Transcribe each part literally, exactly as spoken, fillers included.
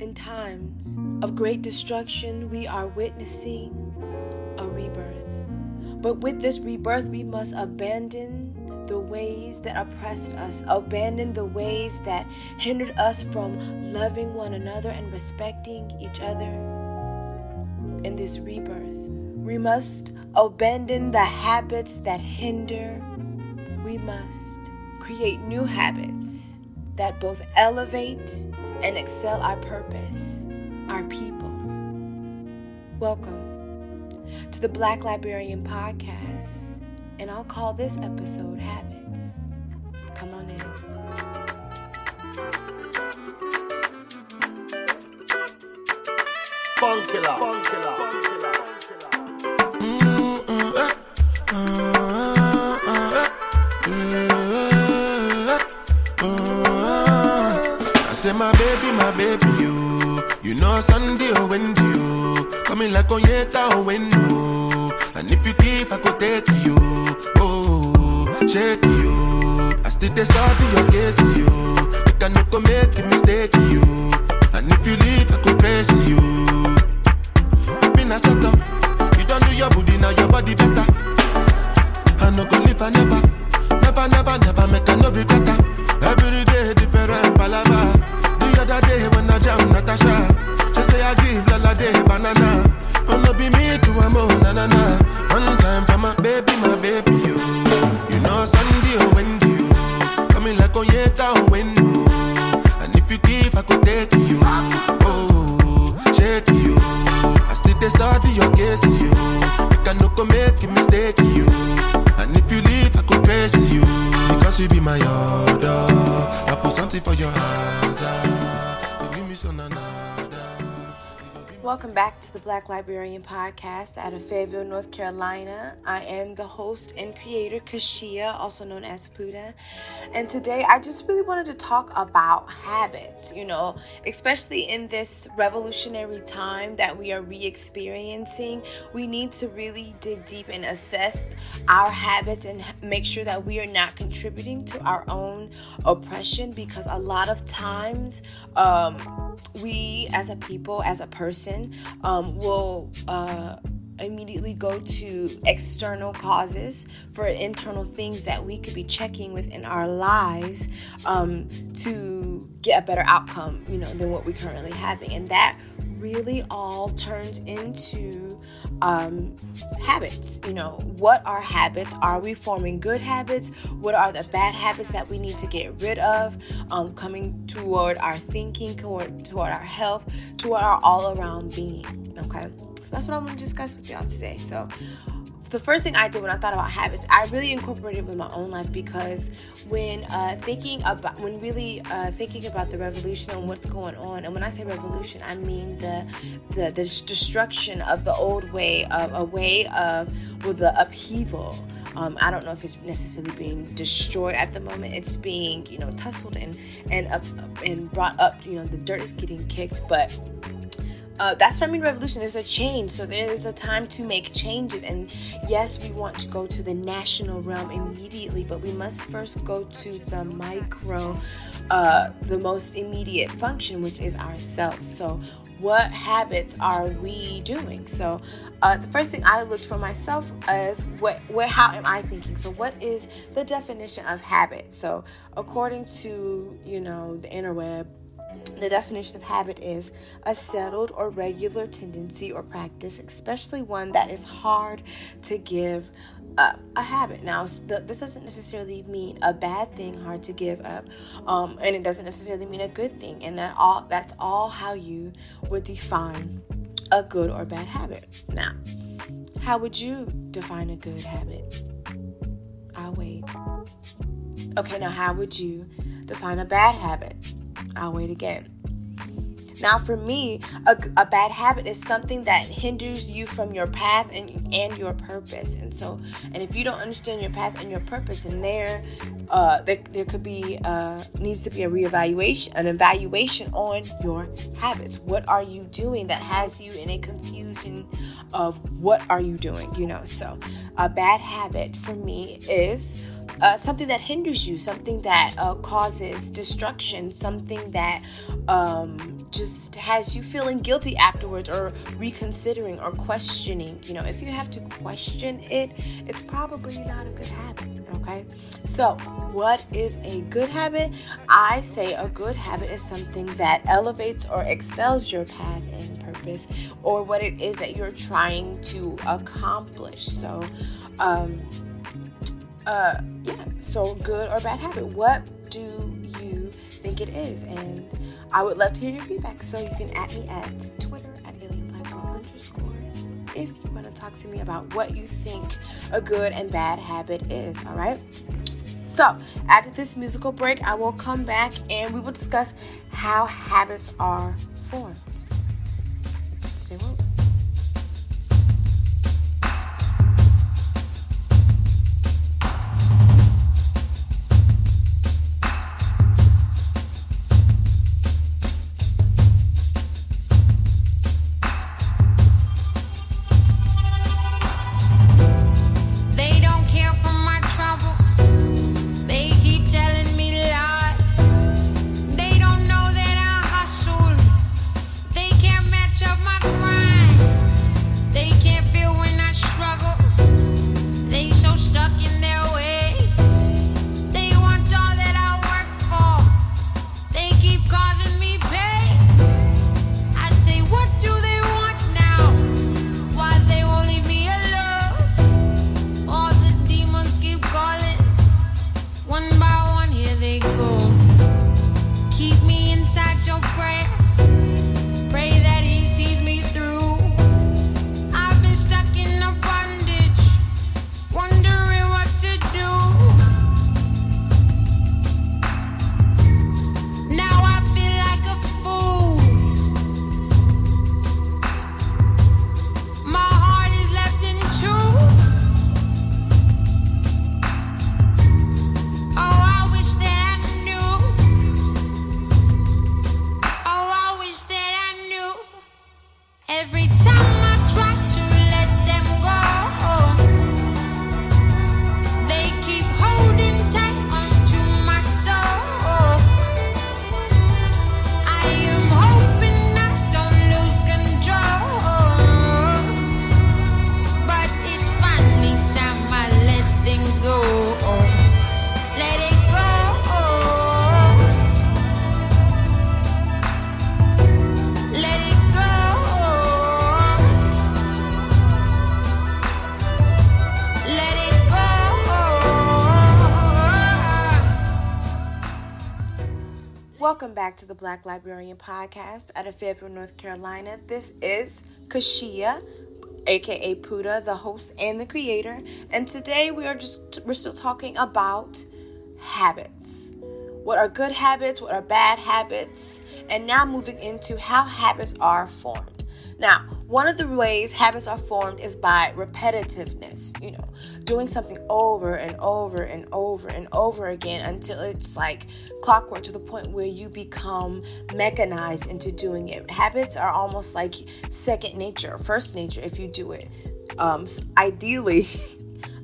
In times of great destruction, we are witnessing a rebirth. But with this rebirth, we must abandon the ways that oppressed us, abandon the ways that hindered us from loving one another and respecting each other. In this rebirth, we must abandon the habits that hinder. We must create new habits that both elevate and excel our purpose, our people. Welcome to the Black Librarian Podcast, and I'll call this episode Habits. Come on in. Say my baby, my baby, you, you know Sunday or Wendy, you, coming like Onyeka or Wendy, and if you give, I could take you, oh, shake you, I still decide your case, you, you cannot go make a mistake, you, and if you leave, I could press you, been a setup, you don't do your body, now your body better, I no go live, I never, never, never, never make a no regret. Every day different palava. The other day when I jam Natasha, she say I give Lala day banana. Wanna be me to a mo na na na. One time for my baby, my baby you. You know Sunday or Wendy you. Coming like Onyeka or Wendy. And if you give, I could take you. Oh, shake you. I still dey study your case you. You cannot go make a mistake you. And if you leave, I could press you. Because you be my order. I put something for your hands. Welcome back to the Black Librarian Podcast out of Fayetteville, North Carolina. I am the host and creator, Kashia, also known as Puda. And today I just really wanted to talk about habits, you know, especially in this revolutionary time that we are re-experiencing. We need to really dig deep and assess our habits and make sure that we are not contributing to our own oppression, because a lot of times um, we as a people, as a person, Um, will uh, immediately go to external causes for internal things that we could be checking within our lives um, to get a better outcome, you know, than what we're currently having. And that really all turns into um, habits. You know, what are habits? Are we forming good habits? What are the bad habits that we need to get rid of? Um, coming toward our thinking, toward, toward our health, toward our all-around being. Okay, so that's what I'm going to discuss with y'all today. So the first thing I did when I thought about habits, I really incorporated it with my own life, because when uh, thinking about, when really uh, thinking about the revolution and what's going on, and when I say revolution, I mean the the, the destruction of the old way, of a way of, with the upheaval. Um, I don't know if it's necessarily being destroyed at the moment. It's being, you know, tussled and and up, up and brought up. You know, the dirt is getting kicked, but. Uh, that's what I mean, revolution. There's a change. So there is a time to make changes. And yes, we want to go to the national realm immediately, but we must first go to the micro, uh, the most immediate function, which is ourselves. So what habits are we doing? So uh, the first thing I looked for myself is what, what, how am I thinking? So what is the definition of habit? So according to, you know, the interweb, the definition of habit is a settled or regular tendency or practice, especially one that is hard to give up. A habit. Now, the, this doesn't necessarily mean a bad thing, hard to give up, um, and it doesn't necessarily mean a good thing. And that all that's all how you would define a good or bad habit. Now, how would you define a good habit? I'll wait. Okay, now how would you define a bad habit? I'll wait again. Now, for me, a, a bad habit is something that hinders you from your path and and your purpose. And so, and if you don't understand your path and your purpose, and there, uh, there, there could be uh, needs to be a reevaluation, an evaluation on your habits. What are you doing that has you in a confusion of what are you doing? You know, so a bad habit for me is uh, something that hinders you, something that uh, causes destruction, something that um, just has you feeling guilty afterwards or reconsidering or questioning. You know, if you have to question it, it's probably not a good habit. Okay, so what is a good habit? I say a good habit is something that elevates or excels your path and purpose, or what it is that you're trying to accomplish. So, um, uh, yeah, so good or bad habit, what do you think it is? And I would love to hear your feedback. So you can at me at Twitter at alien underscore. If you want to talk to me about what you think a good and bad habit is, all right? So, after this musical break, I will come back and we will discuss how habits are formed. Stay woke. Welcome back to the Black Librarian Podcast out of Fayetteville, North Carolina. This is Kashia, aka Puda, the host and the creator. And today we are just we're still talking about habits. What are good habits? What are bad habits? And now moving into how habits are formed. Now, one of the ways habits are formed is by repetitiveness. You know, doing something over and over and over and over again until it's like clockwork, to the point where you become mechanized into doing it. Habits are almost like second nature, first nature if you do it. Um, so ideally,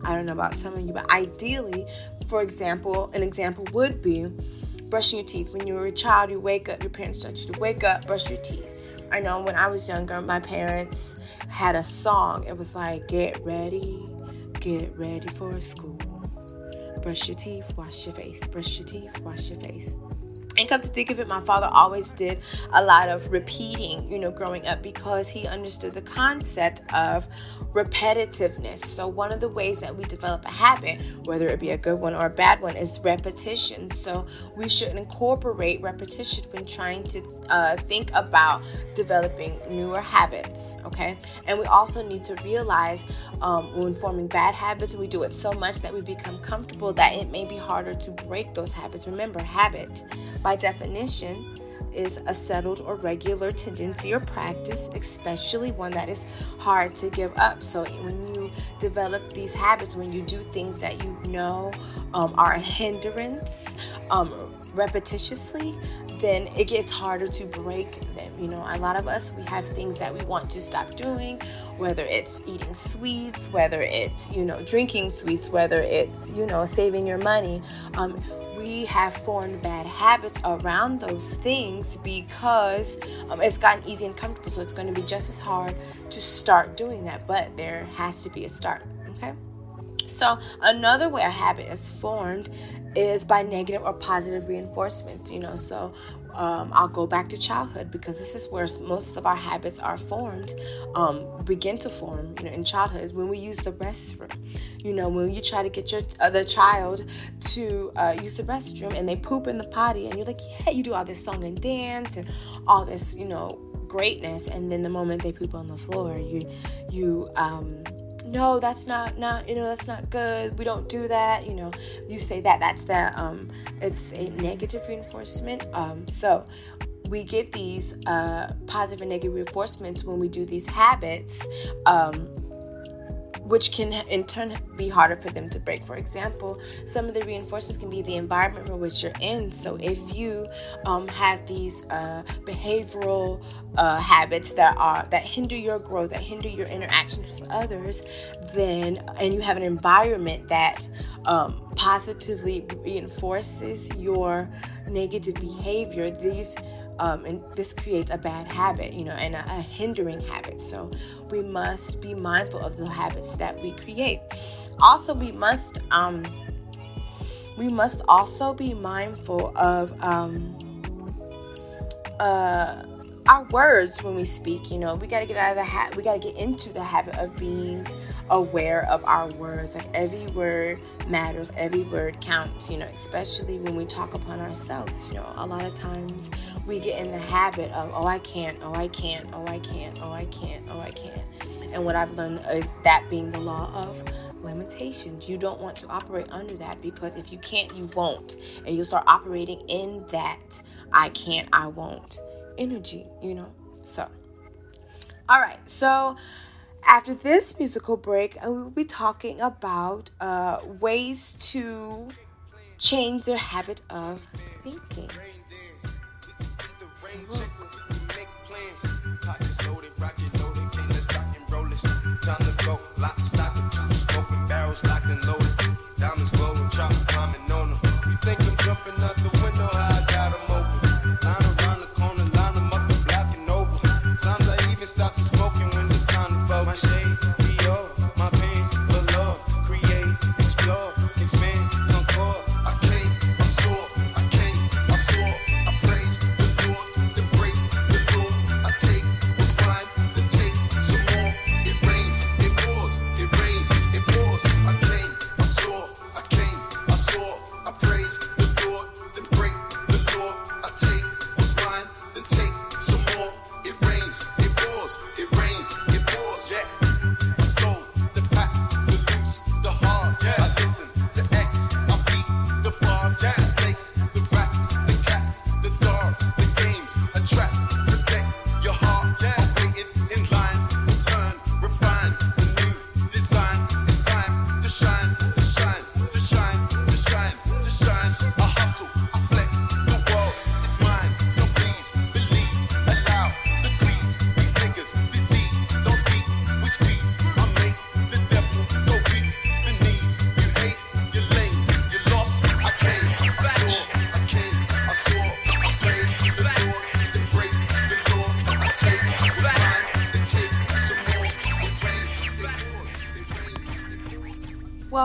I don't know about some of you, but ideally, for example, an example would be brushing your teeth. When you were a child, you wake up, your parents taught you to wake up, brush your teeth. I know when I was younger, my parents had a song. It was like, get ready, get ready for school. Brush your teeth, wash your face. Brush your teeth, wash your face. And come to think of it, my father always did a lot of repeating, you know, growing up, because he understood the concept of repetitiveness. So one of the ways that we develop a habit, whether it be a good one or a bad one, is repetition. So we should incorporate repetition when trying to uh, think about developing newer habits, okay? And we also need to realize um, when forming bad habits, we do it so much that we become comfortable that it may be harder to break those habits. Remember, habit, by definition, is a settled or regular tendency or practice, especially one that is hard to give up. So when you develop these habits, when you do things that you know um, are a hindrance um, repetitiously, then it gets harder to break them. You know, a lot of us, we have things that we want to stop doing, whether it's eating sweets, whether it's, you know, drinking sweets, whether it's, you know, saving your money. Um, we have formed bad habits around those things because um, it's gotten easy and comfortable. So it's going to be just as hard to start doing that, but there has to be a start. Okay. So another way a habit is formed is by negative or positive reinforcement, you know, so um, I'll go back to childhood because this is where most of our habits are formed, um, begin to form, you know, in childhood is when we use the restroom, you know, when you try to get your other child to uh, use the restroom and they poop in the potty and you're like, yeah, you do all this song and dance and all this, you know, greatness. And then the moment they poop on the floor, you, you, um, no, that's not, not, you know, that's not good. We don't do that. You know, you say that, that's that, um, it's a negative reinforcement. Um, so we get these, uh, positive and negative reinforcements when we do these habits, um, which can in turn be harder for them to break. For example, some of the reinforcements can be the environment in which you're in. So if you um, have these uh, behavioral uh, habits that are that hinder your growth, that hinder your interactions with others, then and you have an environment that um, positively reinforces your negative behavior, these Um, and this creates a bad habit, you know, and a, a hindering habit. So we must be mindful of the habits that we create. Also, we must um, we must also be mindful of um, uh, our words when we speak. You know, we got to get out of the ha- we got to get into the habit of being aware of our words. Like every word matters, every word counts. You know, especially when we talk upon ourselves. You know, a lot of times we get in the habit of, oh, I can't, oh, I can't, oh, I can't, oh, I can't, oh, I can't. And what I've learned is that being the law of limitations. You don't want to operate under that because if you can't, you won't. And you'll start operating in that I can't, I won't energy, you know? So, all right. So after this musical break, I will be talking about uh, ways to change their habit of thinking. Check, make plans, pockets loaded, rocket loaded, can let's rock and roll this. Time to go, lock, stock, and two smoking barrels locked and loaded. Diamonds glowing, chop, climbing on them. You think I'm jumping out the window, how I got them open. Line around the corner, line them up and black and over. Sometimes I even stop the smoking when it's time to blow. My shade, Dior, my pants, below. Create, explore, expand, concord. I came, I saw, I came, I saw.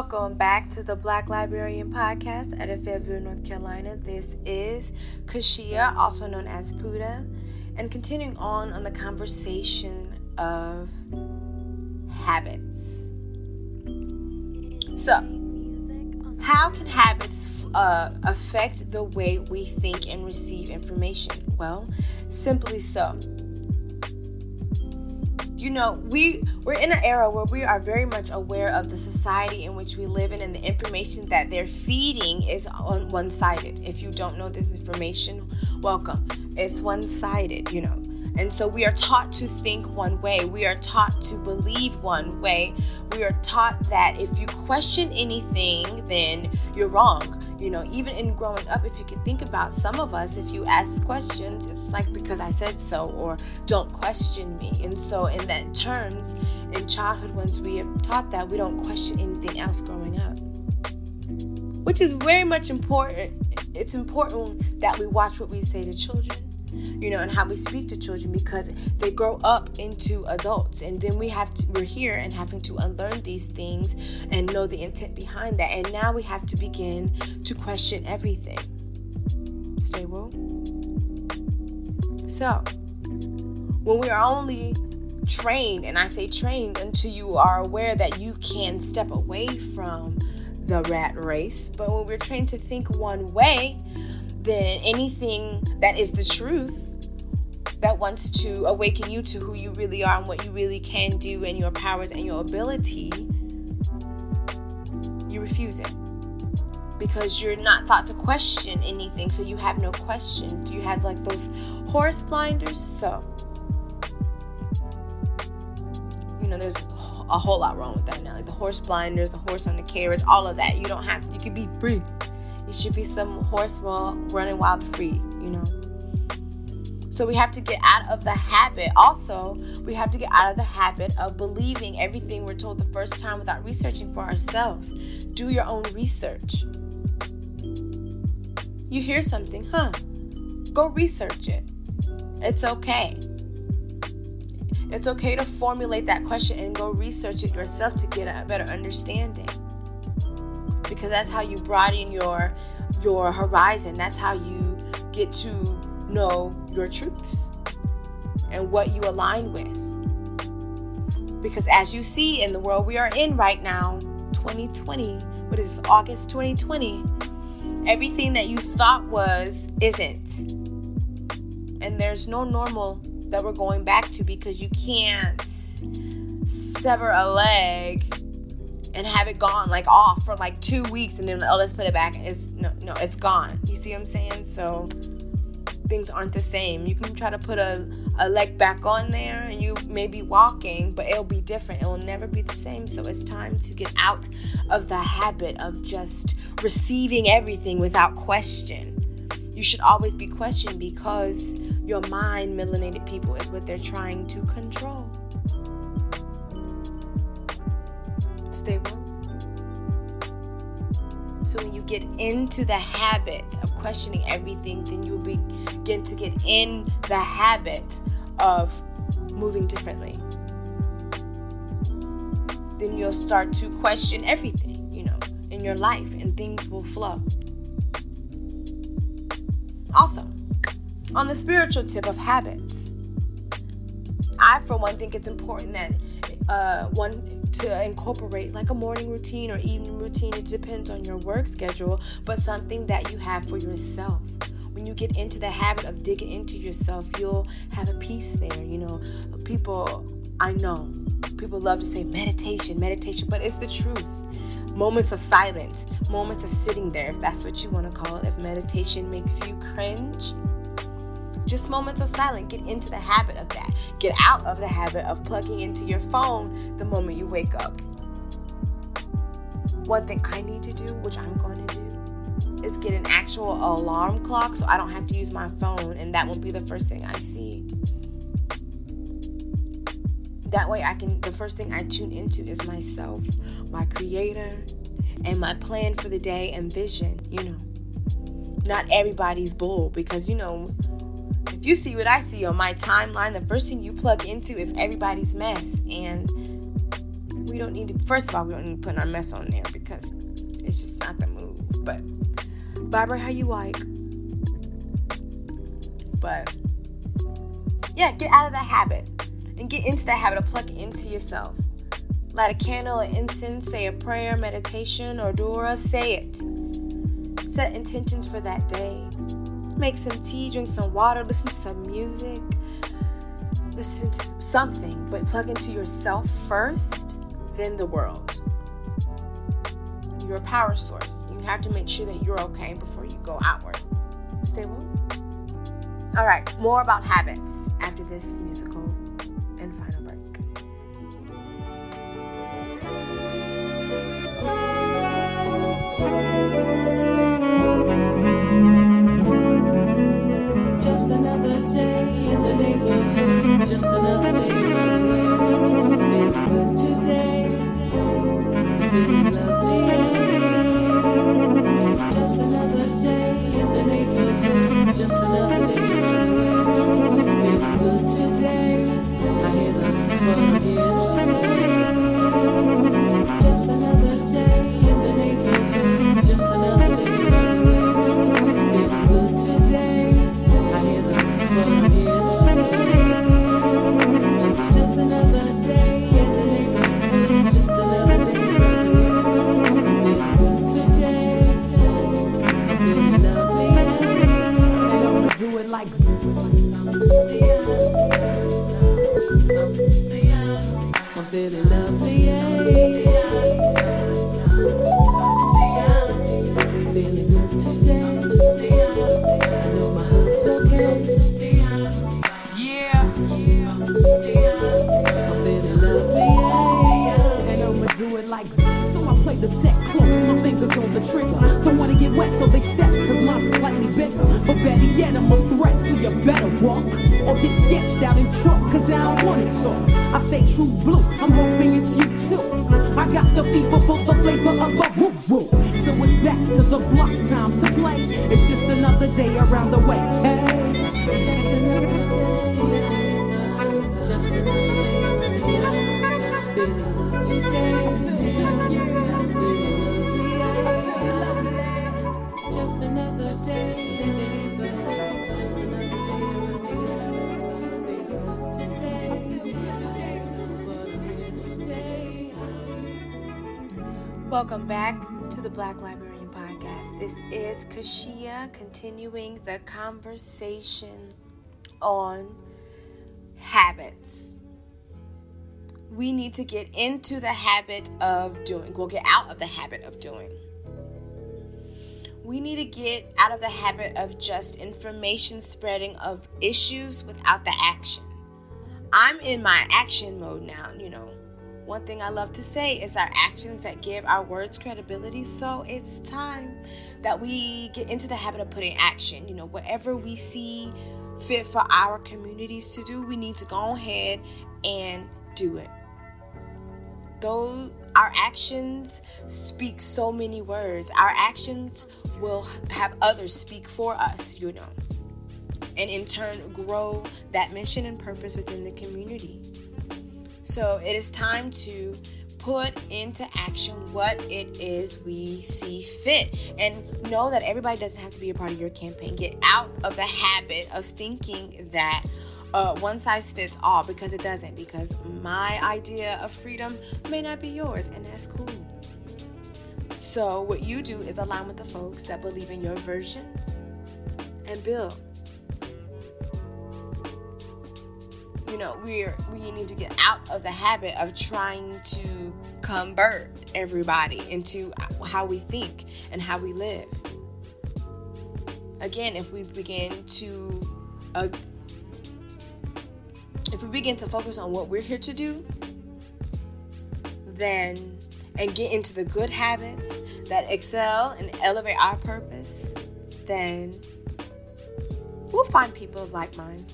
Welcome back to the Black Librarian Podcast out of Fayetteville, North Carolina. This is Kashia, also known as Puda, and continuing on on the conversation of habits. So, how can habits uh, affect the way we think and receive information? Well, simply so. You know, we, we're in an era where we are very much aware of the society in which we live in and the information that they're feeding is on one-sided. If you don't know this information, welcome. It's one-sided, you know. And so we are taught to think one way. We are taught to believe one way. We are taught that if you question anything, then you're wrong. you know, even in growing up, if you can think about some of us, if you ask questions, it's like, because I said so, or don't question me. And so in that terms, in childhood, once we are taught that, we don't question anything else growing up, which is very much important. It's important that we watch what we say to children, you know, and how we speak to children, because they grow up into adults, and then we have to, we're here and having to unlearn these things and know the intent behind that. And now we have to begin to question everything. Stay woke. So when we are only trained, and I say trained until you are aware that you can step away from the rat race, but when we're trained to think one way, then anything that is the truth that wants to awaken you to who you really are and what you really can do and your powers and your ability, you refuse it, because you're not taught to question anything, so you have no questions. You have like those horse blinders. So, you know, there's a whole lot wrong with that now, like the horse blinders, the horse on the carriage, all of that. You don't have to. You can be free. You should be some horse running wild free, you know. So we have to get out of the habit. Also, we have to get out of the habit of believing everything we're told the first time without researching for ourselves. Do your own research. You hear something, huh? Go research it. It's okay. It's okay to formulate that question and go research it yourself to get a better understanding. Because that's how you broaden your your horizon. That's how you get to know your truths and what you align with. Because as you see in the world we are in right now, twenty twenty, what is this, August twenty twenty, everything that you thought was isn't. And there's no normal that we're going back to, because you can't sever a leg and have it gone like off for like two weeks and then, oh, let's put it back. It's no, no, it's gone. You see what I'm saying? So things aren't the same. You can try to put a, a leg back on there and you may be walking, but it'll be different. It will never be the same. So it's time to get out of the habit of just receiving everything without question. You should always be questioned, because your mind, melanated people, is what they're trying to control. Stable. So when you get into the habit of questioning everything, then you'll begin to get in the habit of moving differently. Then you'll start to question everything, you know, in your life, and things will flow. Also, on the spiritual tip of habits, I, for one, think it's important that uh, one to incorporate like a morning routine or evening routine. It depends on your work schedule, but something that you have for yourself. When you get into the habit of digging into yourself, you'll have a peace there. You know, people, I know, people love to say meditation, meditation, but it's the truth. Moments of silence, moments of sitting there, if that's what you want to call it. If meditation makes you cringe, just moments of silence. Get into the habit of that. Get out of the habit of plugging into your phone the moment you wake up. One thing I need to do, which I'm going to do, is get an actual alarm clock so I don't have to use my phone, and that won't be the first thing I see. That way I can, the first thing I tune into is myself, my creator, and my plan for the day and vision, you know. Not everybody's bull, because, you know, if you see what I see on my timeline, the first thing you plug into is everybody's mess. And we don't need to, first of all, we don't need to put our mess on there, because it's just not the move. But vibrate how you like. But yeah, get out of that habit. And get into that habit of plugging into yourself. Light a candle, an incense, say a prayer, meditation, or dua. Say it. Set intentions for that day. Make some tea, drink some water, listen to some music. Listen to something, but plug into yourself first, then the world. You're a power source. You have to make sure that you're okay before you go outward. Stay woke. All right, more about habits after this musical. Thank you. just another day, another day, but today, living lovely, just another day, is an April, just another day, another day, but today, I hear the call of yesterday, just another day, is an April, just another day, another day, but today, I hear the call of yesterday. Feeling lovely, feeling good today. I know my heart's okay. Yeah, I'm feeling lovely, and I'ma do it like this. So I play the tech close, my fingers on the trigger. Don't wanna get wet, so they steps, cause mine's are slightly bigger. But better yet, I'm a threat, so you better walk or get sketched out in truck, cause I don't want it so. I stay true blue, I'm hoping it's you too. I got the fever for the flavor of a woo-woo. So it's back to the block, time to play. It's just another day around the way, hey. Just another day, just another day, feeling good today, today, yeah. Just another day, just another day. Welcome back to the Black Librarian Podcast. This is Kashia continuing the conversation on habits. We need to get into the habit of doing. We'll get out of the habit of doing. We need to get out of the habit of just information spreading of issues without the action. I'm in my action mode now, you know. One thing I love to say is our actions that give our words credibility. So it's time that we get into the habit of putting action. You know, whatever we see fit for our communities to do, we need to go ahead and do it. Though our actions speak so many words, our actions will have others speak for us, you know, and in turn grow that mission and purpose within the community. So it is time to put into action what it is we see fit. And know that everybody doesn't have to be a part of your campaign. Get out of the habit of thinking that uh, one size fits all, because it doesn't. Because my idea of freedom may not be yours, and that's cool. So what you do is align with the folks that believe in your version and build. You know, we're, we need to get out of the habit of trying to convert everybody into how we think and how we live. Again, if we begin to, uh, if we begin to focus on what we're here to do, then, and get into the good habits that excel and elevate our purpose, then we'll find people of like mind.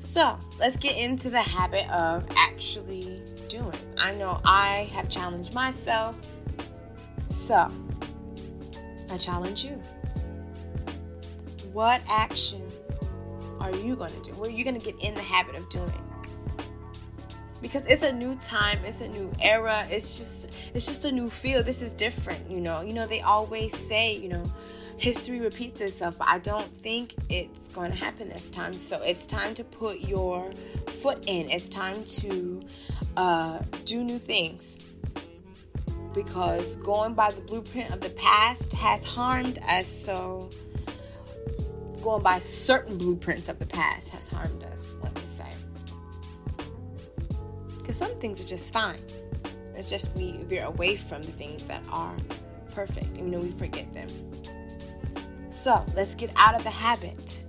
So let's get into the habit of actually doing. I know I have challenged myself, so I challenge you. What action are you going to do? What are you going to get in the habit of doing? Because it's a new time, it's a new era, it's just it's just a new field. This is different, you know. You know, they always say, you know, history repeats itself, but I don't think it's going to happen this time. So it's time to put your foot in. It's time to uh, do new things, because going by the blueprint of the past has harmed us. So going by certain blueprints of the past has harmed us, let me say. Because some things are just fine. It's just we veer away from the things that are perfect, and you know, we forget them. So let's get out of the habit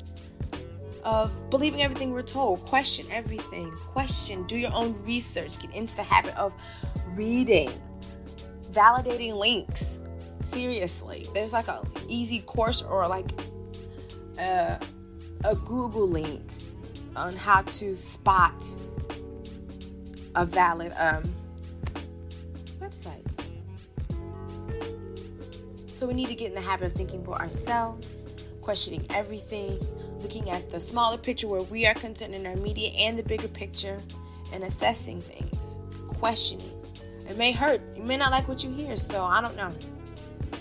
of believing everything we're told. Question everything. Question. Do your own research. Get into the habit of reading, validating links. Seriously, there's like a easy course or like a, a Google link on how to spot a valid um, website. So we need to get in the habit of thinking for ourselves, questioning everything, looking at the smaller picture where we are concerned in our media and the bigger picture, and assessing things, questioning. It may hurt. You may not like what you hear, so I don't know.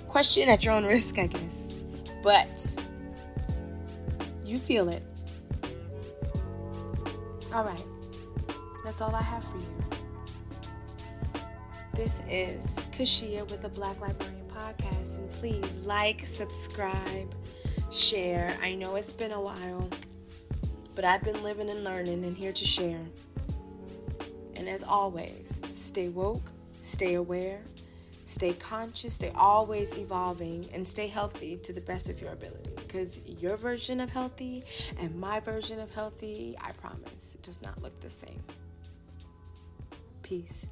Question at your own risk, I guess. But you feel it. All right. That's all I have for you. This is Kashia with the Black Librarian Podcast. And please like, subscribe, share. I know it's been a while, but I've been living and learning and here to share. And as always, stay woke, stay aware, stay conscious, stay always evolving, and stay healthy to the best of your ability. Because your version of healthy and my version of healthy, I promise, it does not look the same. Peace.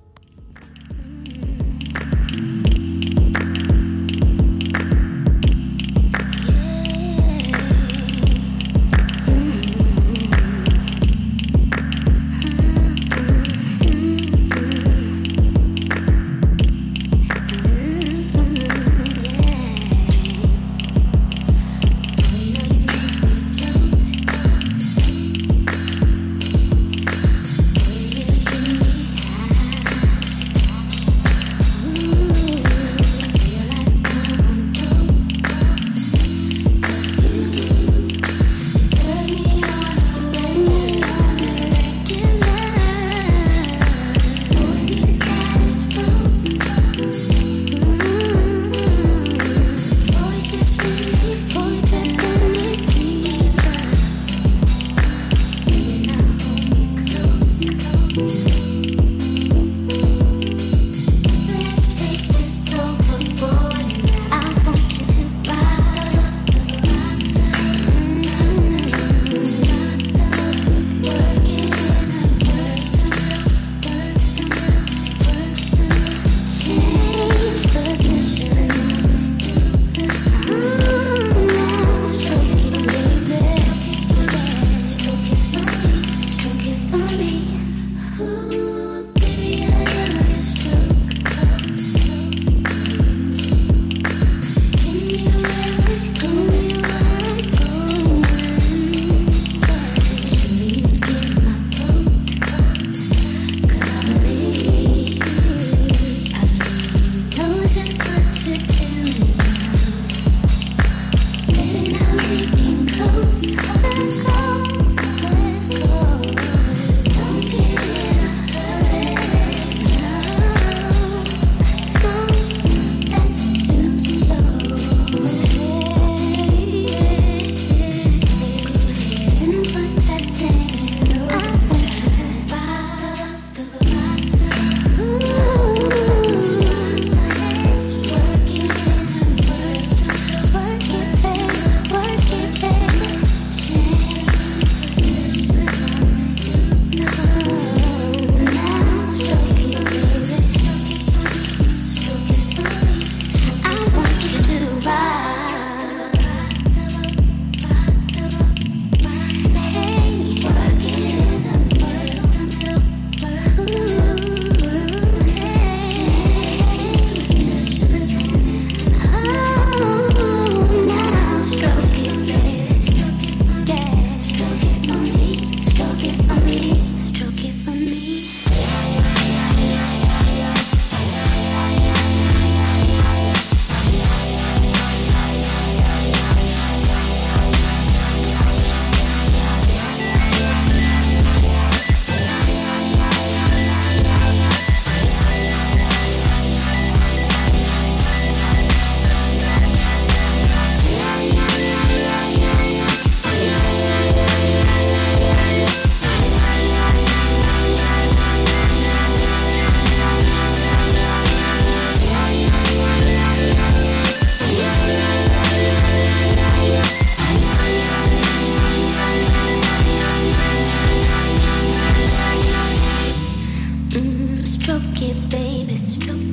Stroke it, baby, stroke it.